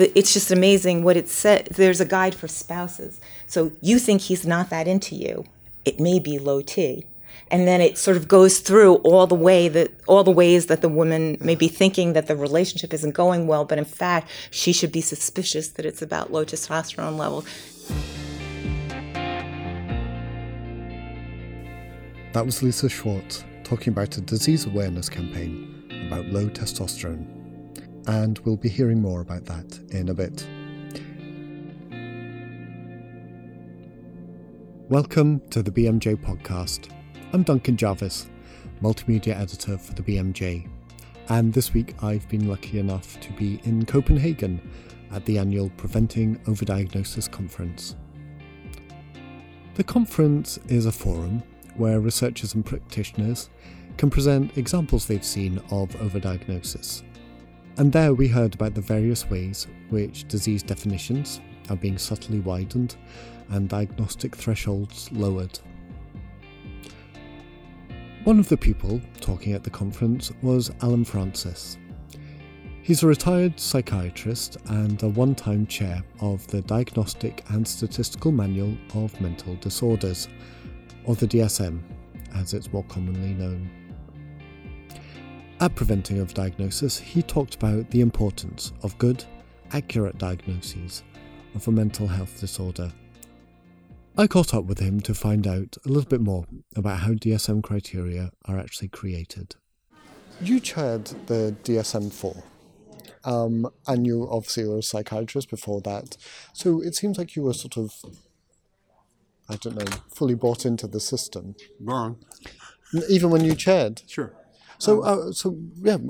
it's just amazing what it said. There's a guide for spouses. So you think he's not that into you. It may be low T. And then it sort of goes through all the ways that the woman may be thinking that the relationship isn't going well, but in fact, she should be suspicious that it's about low testosterone levels. That was Lisa Schwartz talking about a disease awareness campaign about low testosterone. And we'll be hearing more about that in a bit. Welcome to the BMJ podcast. I'm Duncan Jarvis, multimedia editor for the BMJ, and this week I've been lucky enough to be in Copenhagen at the annual Preventing Overdiagnosis Conference. The conference is a forum where researchers and practitioners can present examples they've seen of overdiagnosis. And there we heard about the various ways which disease definitions are being subtly widened and diagnostic thresholds lowered. One of the people talking at the conference was Allen Frances. He's a retired psychiatrist and a one-time chair of the Diagnostic and Statistical Manual of Mental Disorders, or the DSM, as it's more commonly known. At Preventing Overdiagnosis, he talked about the importance of good, accurate diagnoses of a mental health disorder. I caught up with him to find out a little bit more about how DSM criteria are actually created. You chaired the DSM-IV, and you obviously were a psychiatrist before that. So it seems like you were sort of, I don't know, fully bought into the system. Wrong. Even when you chaired? Sure. So,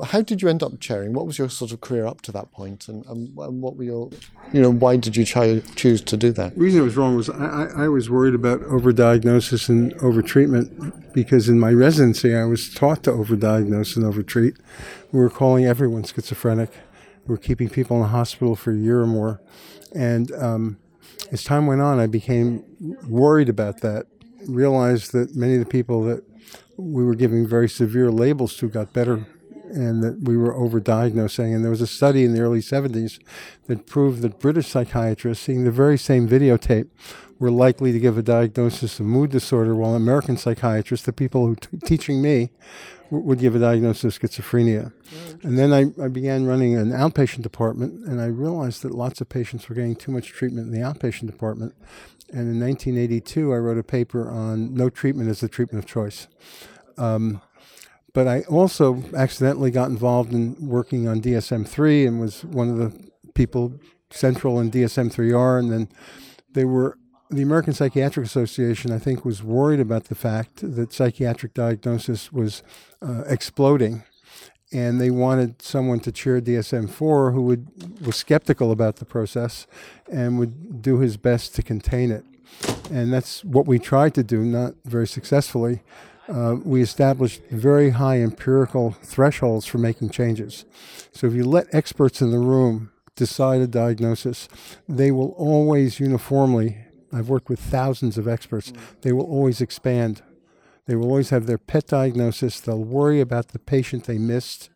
how did you end up chairing? What was your sort of career up to that point, and what were your, why did you choose to do that? The reason it was wrong was I was worried about overdiagnosis and overtreatment, because in my residency I was taught to overdiagnose and overtreat. We were calling everyone schizophrenic. We were keeping people in the hospital for a year or more, and as time went on, I became worried about that. Realized that many of the people that we were giving very severe labels to got better, and that we were overdiagnosing. And there was a study in the early 70s that proved that British psychiatrists, seeing the very same videotape, were likely to give a diagnosis of mood disorder, while American psychiatrists, the people who teaching me, would give a diagnosis of schizophrenia. And then I began running an outpatient department, and I realized that lots of patients were getting too much treatment in the outpatient department. And in 1982, I wrote a paper on no treatment is the treatment of choice. But I also accidentally got involved in working on DSM-3 and was one of the people central in DSM-3R. And then the American Psychiatric Association, I think, was worried about the fact that psychiatric diagnosis was exploding. And they wanted someone to chair DSM-IV who was skeptical about the process and would do his best to contain it. And that's what we tried to do, not very successfully. We established very high empirical thresholds for making changes. So if you let experts in the room decide a diagnosis, they will always uniformly, I've worked with thousands of experts, they will always expand. They will always have their pet diagnosis. They'll worry about the patient they missed,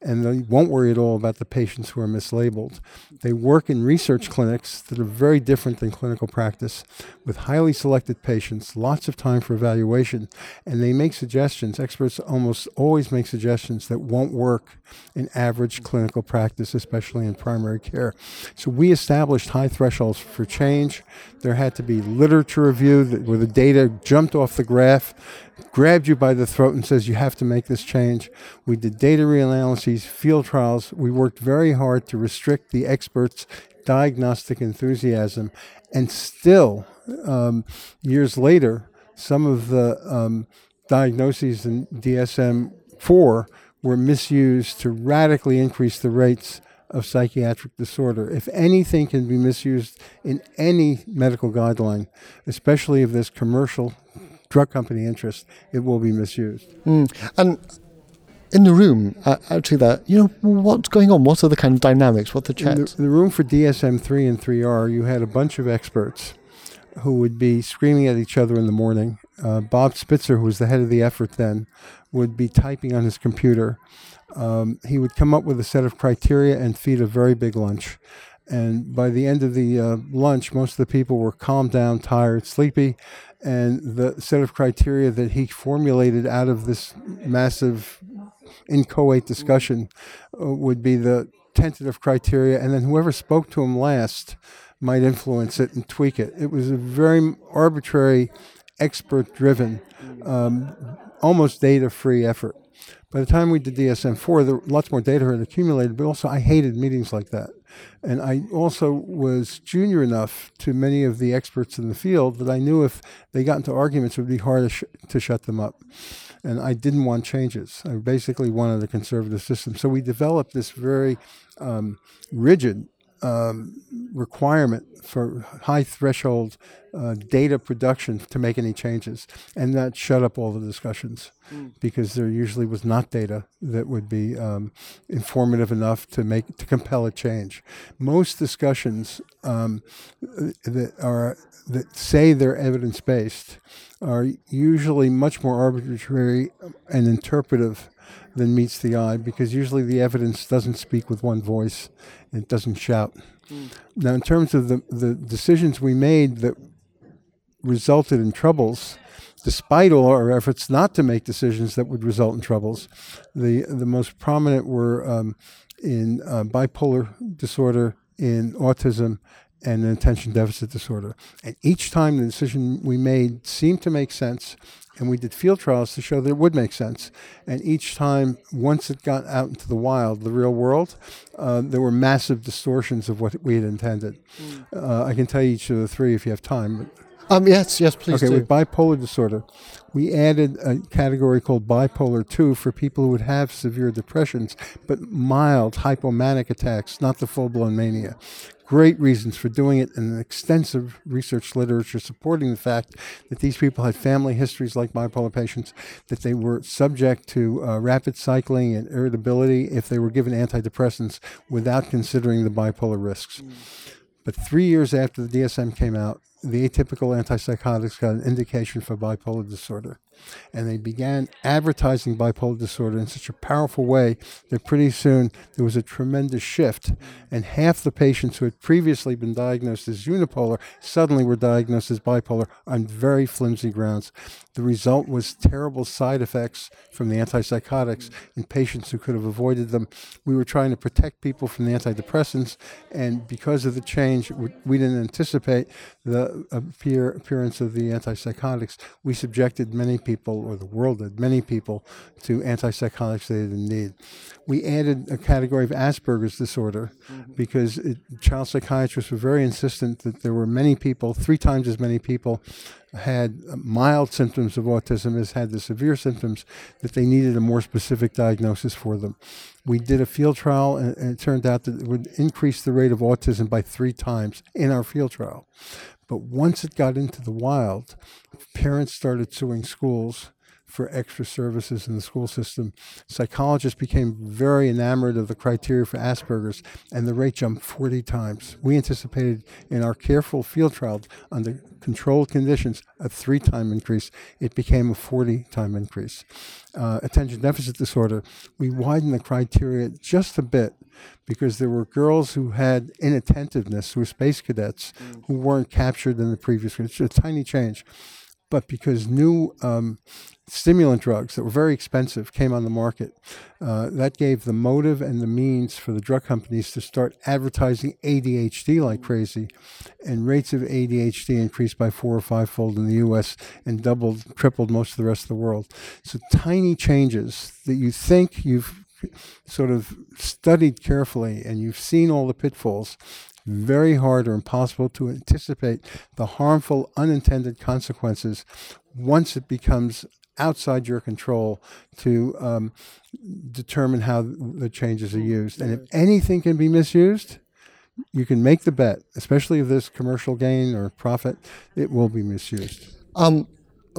and they won't worry at all about the patients who are mislabeled. They work in research clinics that are very different than clinical practice, with highly selected patients, lots of time for evaluation, and they make suggestions. Experts almost always make suggestions that won't work in average clinical practice, especially in primary care. So we established high thresholds for change. There had to be literature review where the data jumped off the graph, grabbed you by the throat and says, you have to make this change. We did data reanalyses, field trials. We worked very hard to restrict the experts' diagnostic enthusiasm. And still, years later, some of the diagnoses in DSM-IV were misused to radically increase the rates of psychiatric disorder. If anything can be misused in any medical guideline, especially if there's commercial drug company interest, it will be misused. And in the room, actually, that what's going on? What are the kind of dynamics? What are the chats? In the room for DSM-3 and 3R, you had a bunch of experts who would be screaming at each other in the morning. Bob Spitzer, who was the head of the effort then, would be typing on his computer. He would come up with a set of criteria and feed a very big lunch. And by the end of the lunch, most of the people were calmed down, tired, sleepy. And the set of criteria that he formulated out of this massive inchoate discussion would be the tentative criteria. And then whoever spoke to him last might influence it and tweak it. It was a very arbitrary, expert-driven, almost data-free effort. By the time we did DSM-IV, there lots more data had accumulated, but also I hated meetings like that. And I also was junior enough to many of the experts in the field that I knew if they got into arguments, it would be hard to shut them up. And I didn't want changes. I basically wanted a conservative system. So we developed this very rigid requirement for high threshold data production to make any changes. And that shut up all the discussions because there usually was not data that would be informative enough to compel a change. Most discussions that say they're evidence-based are usually much more arbitrary and interpretive than meets the eye, because usually the evidence doesn't speak with one voice and it doesn't shout. Now, in terms of the decisions we made that resulted in troubles, despite all our efforts not to make decisions that would result in troubles, the most prominent were in bipolar disorder, in autism, and an attention deficit disorder. And each time the decision we made seemed to make sense, and we did field trials to show that it would make sense. And each time, once it got out into the wild, the real world, there were massive distortions of what we had intended. I can tell you each of the three if you have time. Yes, please do. Okay, with bipolar disorder, we added a category called bipolar 2 for people who would have severe depressions, but mild hypomanic attacks, not the full-blown mania. Great reasons for doing it, and an extensive research literature supporting the fact that these people had family histories like bipolar patients, that they were subject to rapid cycling and irritability if they were given antidepressants without considering the bipolar risks. But 3 years after the DSM came out, the atypical antipsychotics got an indication for bipolar disorder. And they began advertising bipolar disorder in such a powerful way that pretty soon there was a tremendous shift. And half the patients who had previously been diagnosed as unipolar suddenly were diagnosed as bipolar on very flimsy grounds. The result was terrible side effects from the antipsychotics in patients who could have avoided them. We were trying to protect people from the antidepressants, and because of the change, we didn't anticipate the appearance of the antipsychotics. We subjected many people, or the world did, many people to antipsychotics they didn't need. We added a category of Asperger's disorder because child psychiatrists were very insistent that there were many people, 3 times as many people, had mild symptoms of autism as had the severe symptoms, that they needed a more specific diagnosis for them. We did a field trial, and it turned out that it would increase the rate of autism by 3 times in our field trial. But once it got into the wild, parents started suing schools for extra services in the school system. Psychologists became very enamored of the criteria for Asperger's, and the rate jumped 40 times. We anticipated in our careful field trial under controlled conditions a 3-time increase. It became a 40-time increase. Attention deficit disorder, we widened the criteria just a bit because there were girls who had inattentiveness, who were space cadets, who weren't captured in the previous. It's a tiny change. But because new stimulant drugs that were very expensive came on the market, that gave the motive and the means for the drug companies to start advertising ADHD like crazy. And rates of ADHD increased by 4 or 5-fold in the U.S. and doubled, tripled most of the rest of the world. So tiny changes that you think you've sort of studied carefully and you've seen all the pitfalls, very hard or impossible to anticipate the harmful unintended consequences once it becomes outside your control to determine how the changes are used. And if anything can be misused, you can make the bet, especially if there's commercial gain or profit, it will be misused.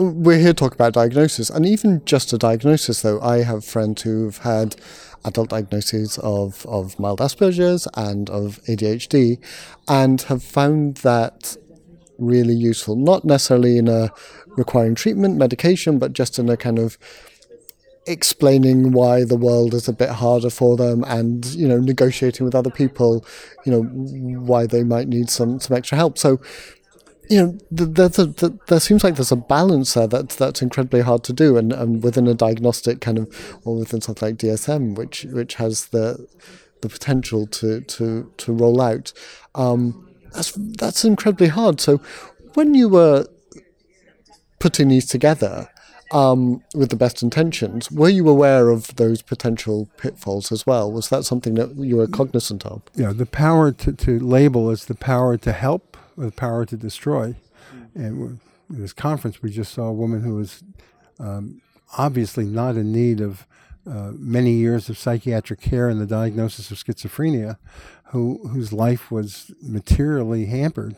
We're here to talk about diagnosis, and even just a diagnosis, though. I have friends who've had adult diagnoses of mild Asperger's and of ADHD and have found that really useful, not necessarily in a requiring treatment, medication, but just in a kind of explaining why the world is a bit harder for them, and, you know, negotiating with other people, you know, why they might need some extra help. So, you know, there seems like there's a balance there that's incredibly hard to do, and within a diagnostic kind of, or within something like DSM, which has the potential to roll out, that's incredibly hard. So when you were putting these together, with the best intentions, were you aware of those potential pitfalls as well? Was that something that you were cognizant of? Yeah, the power to label is the power to help or the power to destroy. And in this conference, we just saw a woman who was obviously not in need of many years of psychiatric care and the diagnosis of schizophrenia, whose life was materially hampered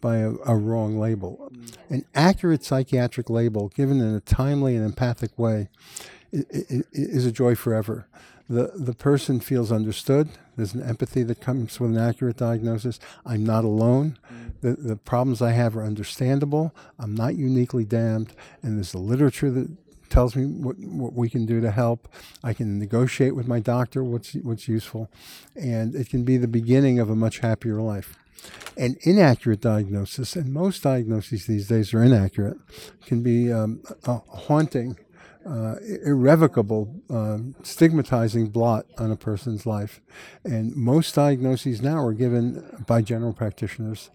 by a wrong label. An accurate psychiatric label given in a timely and empathic way is a joy forever. The person feels understood. There's an empathy that comes with an accurate diagnosis. I'm not alone. The problems I have are understandable. I'm not uniquely damned. And there's the literature that tells me what we can do to help. I can negotiate with my doctor what's useful. And it can be the beginning of a much happier life. An inaccurate diagnosis, and most diagnoses these days are inaccurate, can be a haunting, irrevocable, stigmatizing blot on a person's life. And most diagnoses now are given by general practitioners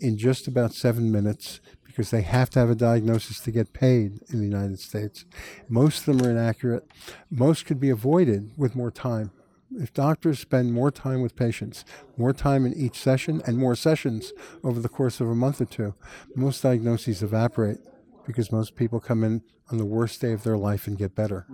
in just about 7 minutes, because they have to have a diagnosis to get paid in the United States. Most of them are inaccurate. Most could be avoided with more time. If doctors spend more time with patients, more time in each session, and more sessions over the course of a month or two, most diagnoses evaporate, because most people come in on the worst day of their life and get better.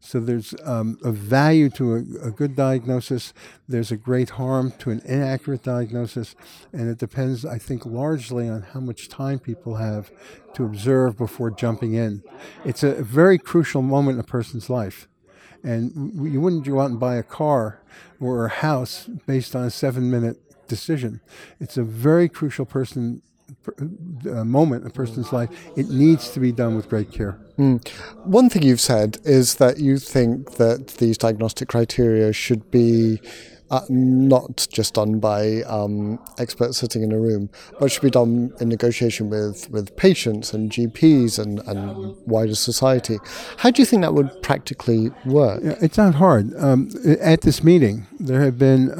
So there's a value to a good diagnosis. There's a great harm to an inaccurate diagnosis. And it depends, I think, largely on how much time people have to observe before jumping in. It's a very crucial moment in a person's life. And you wouldn't go out and buy a car or a house based on a 7-minute decision. It's a very crucial moment in a person's life. It needs to be done with great care. One thing you've said is that you think that these diagnostic criteria should be not just done by experts sitting in a room, but should be done in negotiation with patients and GPs and wider society. How do you think that would practically work? Yeah, it's not hard. At this meeting, there have been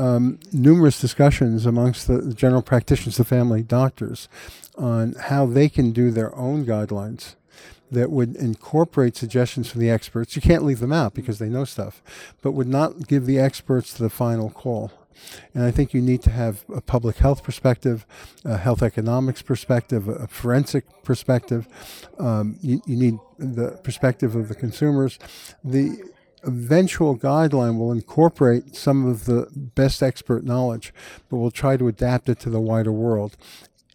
numerous discussions amongst the general practitioners, the family doctors, on how they can do their own guidelines that would incorporate suggestions from the experts. You can't leave them out because they know stuff, but would not give the experts the final call. And I think you need to have a public health perspective, a health economics perspective, a forensic perspective. You need the perspective of the consumers. The eventual guideline will incorporate some of the best expert knowledge, but we'll try to adapt it to the wider world.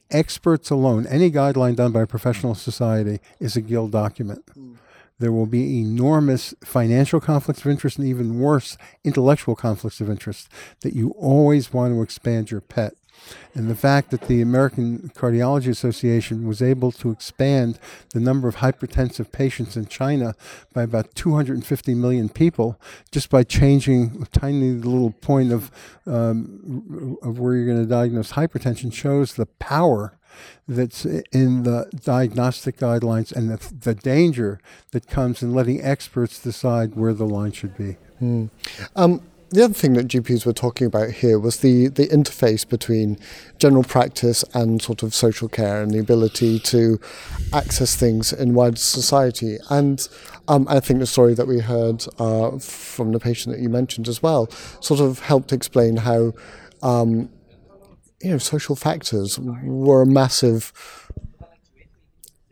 Experts alone, any guideline done by a professional society is a guild document. There will be enormous financial conflicts of interest and even worse, intellectual conflicts of interest that you always want to expand your pet. And the fact that the American Cardiology Association was able to expand the number of hypertensive patients in China by about 250 million people just by changing a tiny little point of where you're going to diagnose hypertension shows the power that's in the diagnostic guidelines and the danger that comes in letting experts decide where the line should be. The other thing that GPs were talking about here was the interface between general practice and sort of social care and the ability to access things in wider society. And I think the story that we heard from the patient that you mentioned as well sort of helped explain how social factors were a massive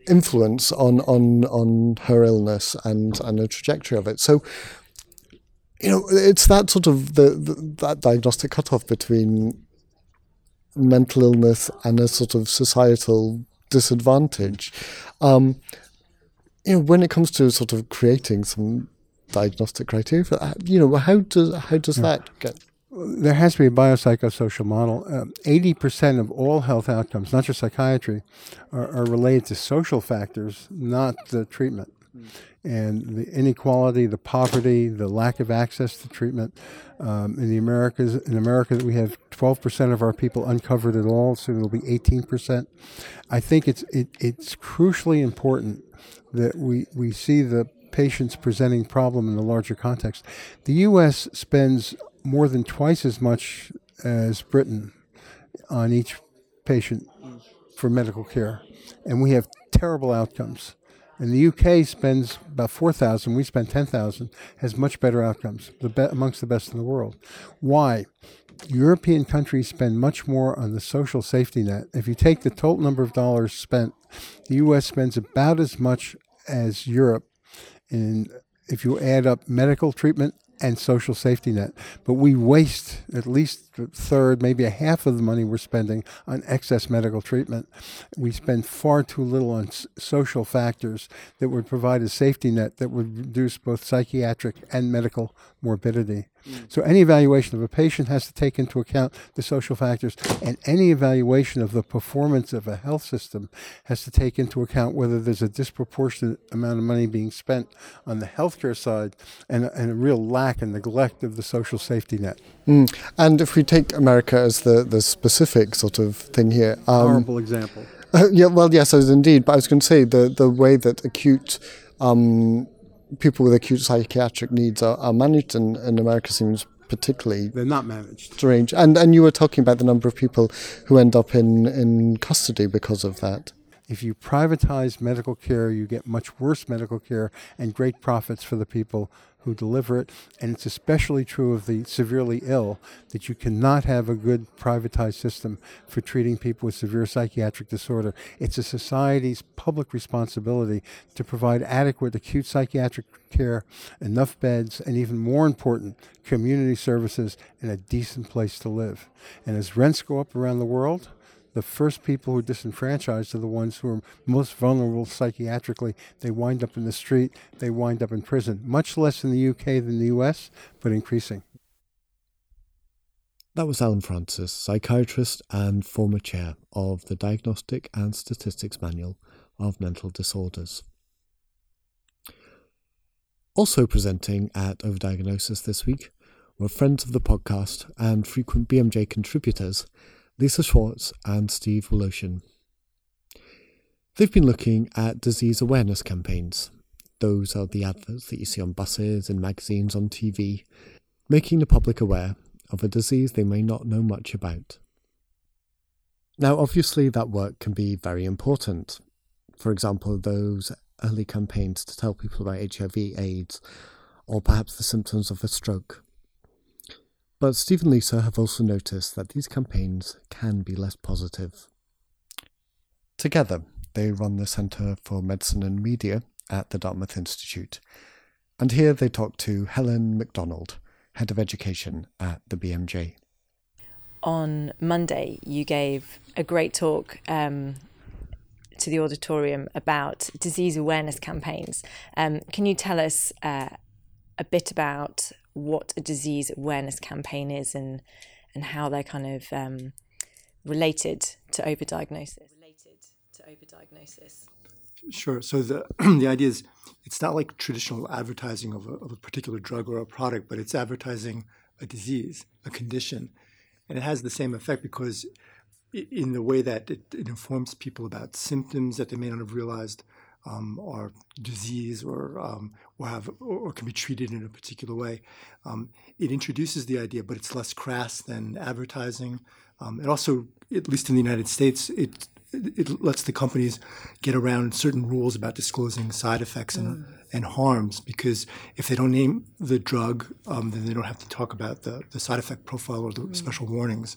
influence on her illness and the trajectory of it. So, you know, it's that sort of that diagnostic cutoff between mental illness and a sort of societal disadvantage. When it comes to sort of creating some diagnostic criteria, how does that get? There has to be a biopsychosocial model. 80% of all health outcomes, not just psychiatry, are related to social factors, not the treatment. and the inequality, the poverty, the lack of access to treatment. In America, we have 12% of our people uncovered at all, soon it'll be 18%. I think it's crucially important that we see the patients presenting problem in the larger context. The U.S. spends more than twice as much as Britain on each patient for medical care, and we have terrible outcomes. And the UK spends about 4,000, we spend 10,000, has much better outcomes, amongst the best in the world. Why? European countries spend much more on the social safety net. If you take the total number of dollars spent, the US spends about as much as Europe, and if you add up medical treatment and social safety net. But we waste at least a third, maybe a half of the money we're spending on excess medical treatment. We spend far too little on social factors that would provide a safety net that would reduce both psychiatric and medical morbidity. So any evaluation of a patient has to take into account the social factors, and any evaluation of the performance of a health system has to take into account whether there's a disproportionate amount of money being spent on the healthcare side and a real lack and neglect of the social safety net. And if we take America as the specific sort of thing here. Horrible example. Yes, indeed. But I was going to say the way that acute... people with acute psychiatric needs are managed, and in America seems particularly... They're not managed. Strange. And you were talking about the number of people who end up in custody because of that. If you privatize medical care, you get much worse medical care and great profits for the people who deliver it. And it's especially true of the severely ill, that you cannot have a good privatized system for treating people with severe psychiatric disorder. It's a society's public responsibility to provide adequate acute psychiatric care, enough beds, and even more important, community services and a decent place to live. And as rents go up around the world, the first people who are disenfranchised are the ones who are most vulnerable psychiatrically. They wind up in the street. They wind up in prison. Much less in the UK than the US, but increasing. That was Allen Frances, psychiatrist and former chair of the Diagnostic and Statistical Manual of Mental Disorders. Also presenting at Overdiagnosis this week were friends of the podcast and frequent BMJ contributors, Lisa Schwartz and Steve Woloshin. They've been looking at disease awareness campaigns. Those are the adverts that you see on buses, in magazines, on TV, making the public aware of a disease they may not know much about. Now, obviously, that work can be very important. For example, those early campaigns to tell people about HIV, AIDS, or perhaps the symptoms of a stroke. But Steve and Lisa have also noticed that these campaigns can be less positive. Together, they run the Centre for Medicine and Media at the Dartmouth Institute. And here they talk to Helen MacDonald, Head of Education at the BMJ. On Monday, you gave a great talk to the auditorium about disease awareness campaigns. Can you tell us a bit about what a disease awareness campaign is and how they're kind of related to overdiagnosis? Sure. So the idea is it's not like traditional advertising of a particular drug or a product, but it's advertising a disease, a condition. And it has the same effect because in the way that it informs people about symptoms that they may not have realized are disease or can be treated in a particular way. It introduces the idea, but it's less crass than advertising. It also, at least in the United States, it lets the companies get around certain rules about disclosing side effects and harms, because if they don't name the drug, then they don't have to talk about the side effect profile or the special warnings.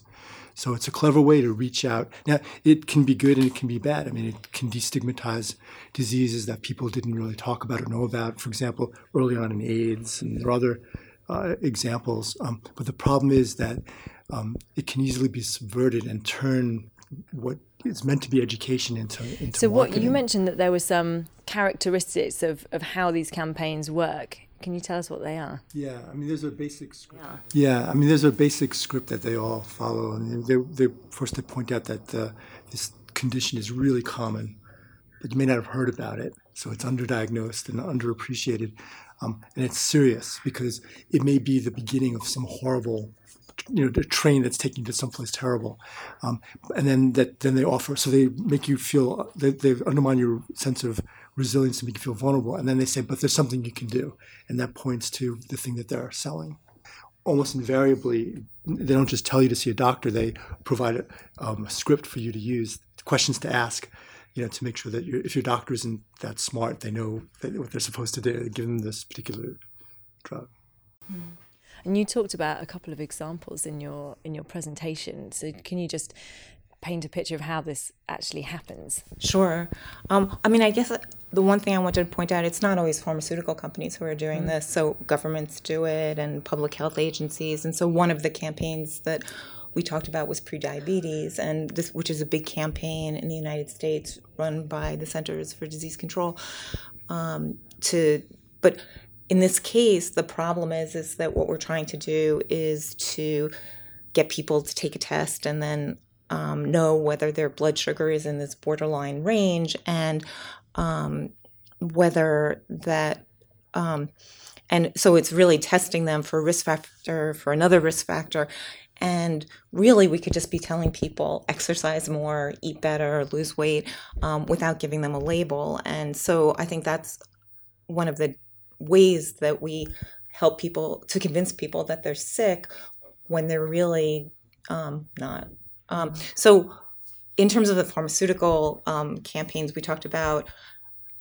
So it's a clever way to reach out. Now, it can be good and it can be bad. I mean, it can destigmatize diseases that people didn't really talk about or know about, for example, early on in AIDS, and there are other examples. But the problem is that it can easily be subverted and turn what is meant to be education into so marketing. What you mentioned that there were some characteristics of how these campaigns work. Can you tell us what they are? Yeah, I mean, there's a basic script. that they all follow. And they point out that this condition is really common, but you may not have heard about it. So it's underdiagnosed and underappreciated. And it's serious because it may be the beginning of some horrible, the train that's taking you to someplace terrible. And then they offer, so they make you feel, they undermine your sense of resilience and make you feel vulnerable. And then they say, but there's something you can do. And that points to the thing that they're selling. Almost invariably, they don't just tell you to see a doctor. They provide a script for you to use, questions to ask, to make sure that if your doctor isn't that smart, they know what they're supposed to do. They give them this particular drug. Mm. And you talked about a couple of examples in your presentation. So can you just paint a picture of how this actually happens? Sure. I guess the one thing I wanted to point out, it's not always pharmaceutical companies who are doing this. So governments do it and public health agencies. And so one of the campaigns that we talked about was prediabetes, and this, which is a big campaign in the United States run by the Centers for Disease Control. But in this case, the problem is that what we're trying to do is to get people to take a test and then know whether their blood sugar is in this borderline range, and whether that and so it's really testing them for risk factor, for another risk factor. And really, we could just be telling people exercise more, eat better, lose weight, without giving them a label. And so I think that's one of the ways that we help people to convince people that they're sick when they're really not. So in terms of the pharmaceutical campaigns we talked about,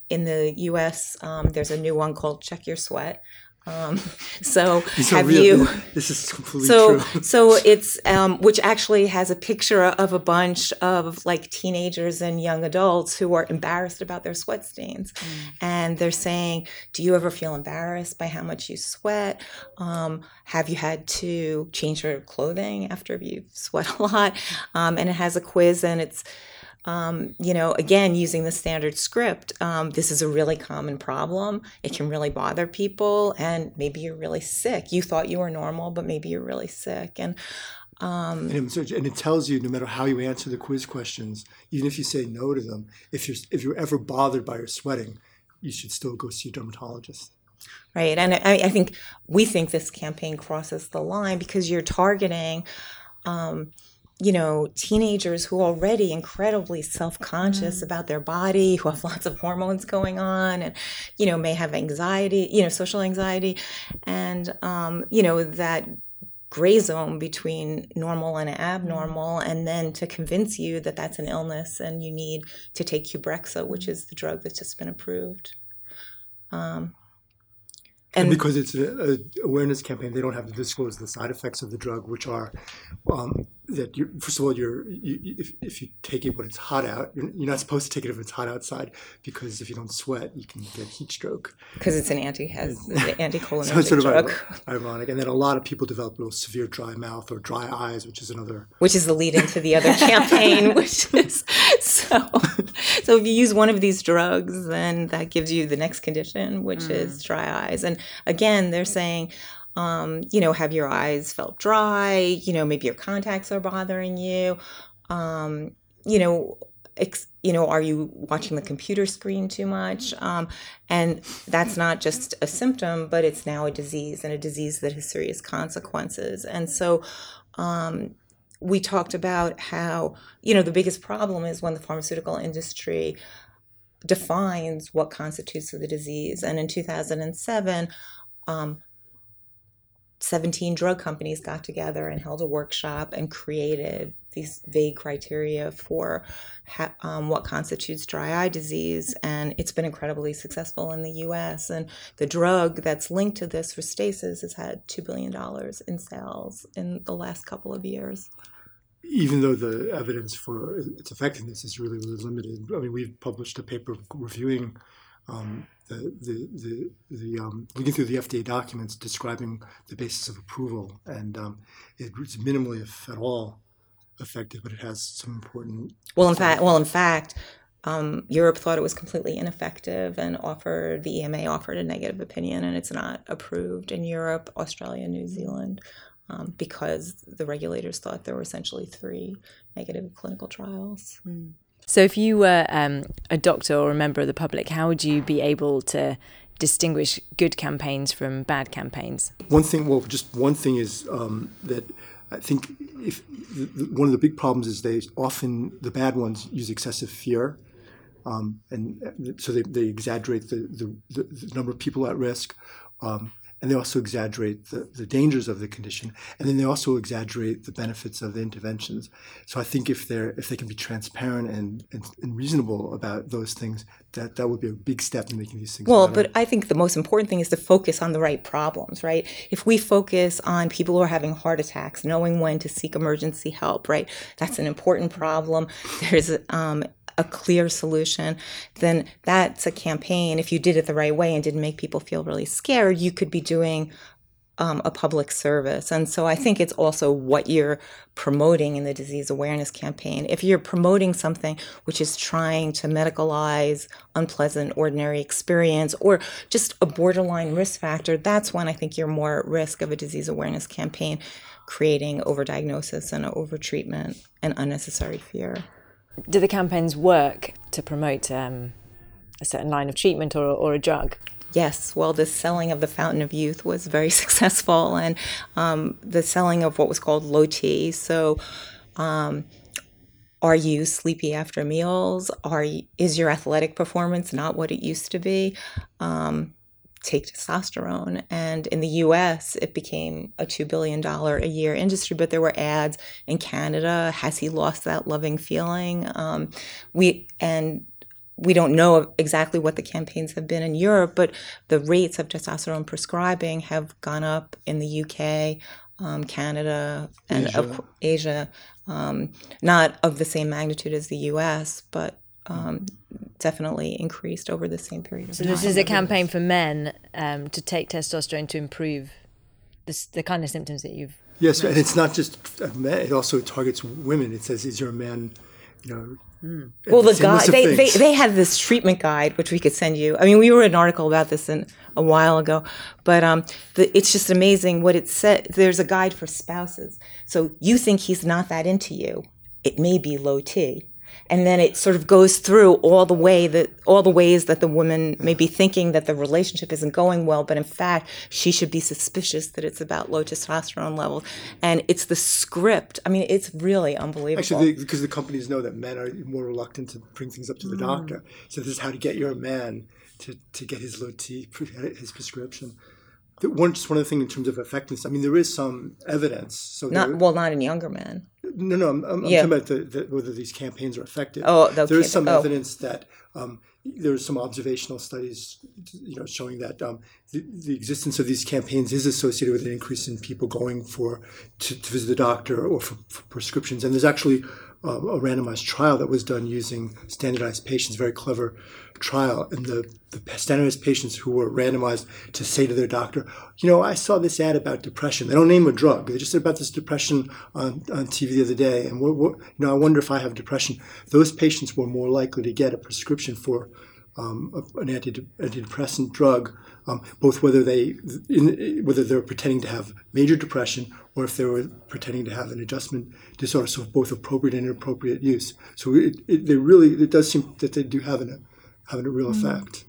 in the U.S., there's a new one called Check Your Sweat. This is completely true. So it's which actually has a picture of a bunch of like teenagers and young adults who are embarrassed about their sweat stains, and they're saying, "Do you ever feel embarrassed by how much you sweat? Have you had to change your clothing after you sweat a lot?" And it has a quiz, and it's. Again, using the standard script, this is a really common problem. It can really bother people, and maybe you're really sick. You thought you were normal, but maybe you're really sick. And it tells you, no matter how you answer the quiz questions, even if you say no to them, if you're ever bothered by your sweating, you should still go see a dermatologist. Right, and I think this campaign crosses the line because you're targeting. Teenagers who are already incredibly self-conscious about their body, who have lots of hormones going on and, may have anxiety, social anxiety, and, that gray zone between normal and abnormal, and then to convince you that that's an illness and you need to take Qbrexza, which is the drug that's just been approved. And because it's an awareness campaign, they don't have to disclose the side effects of the drug, which are that if you take it when it's hot out, you're not supposed to take it if it's hot outside, because if you don't sweat, you can get heat stroke. Because it's an anticholinergic so it's sort of drug. Ironic. And then a lot of people develop real severe dry mouth or dry eyes, which is the lead into the other campaign, which is so if you use one of these drugs, then that gives you the next condition, which is dry eyes. And again, they're saying, have your eyes felt dry? Maybe your contacts are bothering you. Are you watching the computer screen too much? And that's not just a symptom, but it's now a disease, and a disease that has serious consequences. And so we talked about how, the biggest problem is when the pharmaceutical industry defines what constitutes the disease. And in 2007, 17 drug companies got together and held a workshop and created these vague criteria for what constitutes dry eye disease. And it's been incredibly successful in the U.S. And the drug that's linked to this, Restasis, has had $2 billion in sales in the last couple of years. Even though the evidence for its effectiveness is really, really limited. I mean, we've published a paper reviewing looking through the FDA documents describing the basis of approval, and it's minimally, if at all, effective, but it has some important. In fact, Europe thought it was completely ineffective and the EMA offered a negative opinion, and it's not approved in Europe, Australia, New Zealand, because the regulators thought there were essentially three negative clinical trials. Mm. So if you were a doctor or a member of the public, how would you be able to distinguish good campaigns from bad campaigns? One thing is that I think one of the big problems is they often, the bad ones use excessive fear. And so they exaggerate the number of people at risk. And they also exaggerate the dangers of the condition, and then they also exaggerate the benefits of the interventions. So I think if they can be transparent and reasonable about those things, that would be a big step in making these things better. But I think the most important thing is to focus on the right problems, right? If we focus on people who are having heart attacks, knowing when to seek emergency help, right? That's an important problem. There's a clear solution, then that's a campaign. If you did it the right way and didn't make people feel really scared, you could be doing a public service. And so I think it's also what you're promoting in the disease awareness campaign. If you're promoting something which is trying to medicalize unpleasant ordinary experience or just a borderline risk factor, that's when I think you're more at risk of a disease awareness campaign creating overdiagnosis and overtreatment and unnecessary fear. Do the campaigns work to promote a certain line of treatment or a drug? Yes. Well, the selling of the Fountain of Youth was very successful, and the selling of what was called low T. So are you sleepy after meals? Is your athletic performance not what it used to be? Take testosterone. And in the US, it became a $2 billion a year industry, but there were ads in Canada. Has he lost that loving feeling? We don't know exactly what the campaigns have been in Europe, but the rates of testosterone prescribing have gone up in the UK, Canada, and Asia, not of the same magnitude as the US, but definitely increased over the same period of time. So this is a campaign for men to take testosterone to improve the kind of symptoms that you've... Yes, mentioned. And it's not just men. It also targets women. It says, is your man, Well, the guy, they had this treatment guide, which we could send you. I mean, we wrote an article about this a while ago, but it's just amazing what it said. There's a guide for spouses. So you think he's not that into you. It may be low T. And then it sort of goes through all the ways that the woman may be thinking that the relationship isn't going well, but in fact, she should be suspicious that it's about low testosterone levels. And it's the script. I mean, it's really unbelievable. Actually, because the companies know that men are more reluctant to bring things up to the doctor. So this is how to get your man to get his low T, his prescription. Just one other thing in terms of effectiveness. I mean, there is some evidence. So not in younger men. No. I'm talking about whether these campaigns are effective. There is some evidence that there's some observational studies, showing that the existence of these campaigns is associated with an increase in people going to visit the doctor or for prescriptions. And there's actually a randomized trial that was done using standardized patients, very clever trial. And the standardized patients who were randomized to say to their doctor, I saw this ad about depression. They don't name a drug. They just said about this depression on TV the other day. And I wonder if I have depression. Those patients were more likely to get a prescription for an antidepressant drug, both whether they're pretending to have major depression or if they were pretending to have an adjustment disorder, so both appropriate and inappropriate use. So it does seem that they do have a real effect.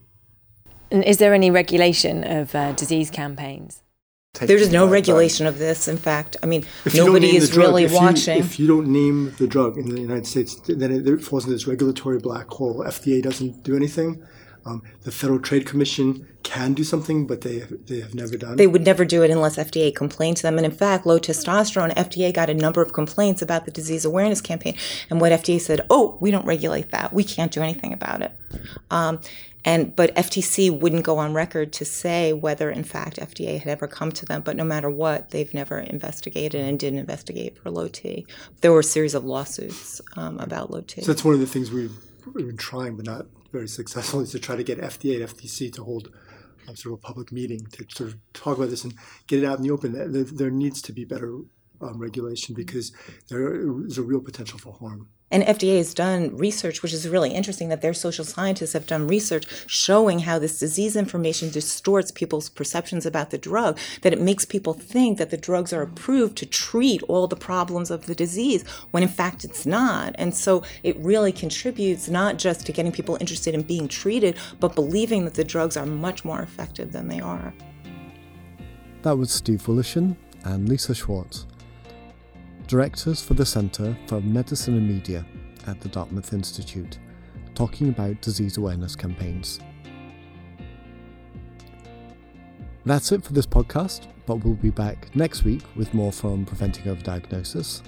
And is there any regulation of disease campaigns? There's no regulation of this. In fact, I mean, nobody is really watching. If you don't name the drug in the United States, then it falls into this regulatory black hole. FDA doesn't do anything. The Federal Trade Commission can do something, but they have never done it. They would never do it unless FDA complained to them. And in fact, low testosterone, FDA got a number of complaints about the disease awareness campaign. And what FDA said, we don't regulate that. We can't do anything about it. But FTC wouldn't go on record to say whether, in fact, FDA had ever come to them. But no matter what, they've never investigated and didn't investigate for low T. There were a series of lawsuits about low T. So that's one of the things we've been trying, but not very successfully, is to try to get FDA and FTC to hold sort of a public meeting to sort of talk about this and get it out in the open. There needs to be better regulation because there is a real potential for harm. And FDA has done research, which is really interesting, that their social scientists have done research showing how this disease information distorts people's perceptions about the drug, that it makes people think that the drugs are approved to treat all the problems of the disease, when in fact it's not. And so it really contributes not just to getting people interested in being treated, but believing that the drugs are much more effective than they are. That was Steve Woloshin and Lisa Schwartz, directors for the Centre for Medicine and Media at the Dartmouth Institute, talking about disease awareness campaigns. That's it for this podcast, but we'll be back next week with more from Preventing Overdiagnosis.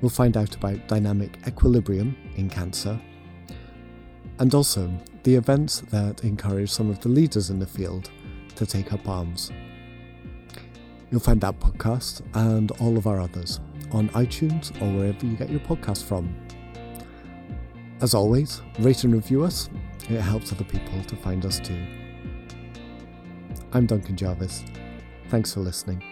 We'll find out about dynamic equilibrium in cancer, and also the events that encourage some of the leaders in the field to take up arms. You'll find that podcast and all of our others on iTunes or wherever you get your podcast from. As always, rate and review us. It helps other people to find us too. I'm Duncan Jarvis. Thanks for listening.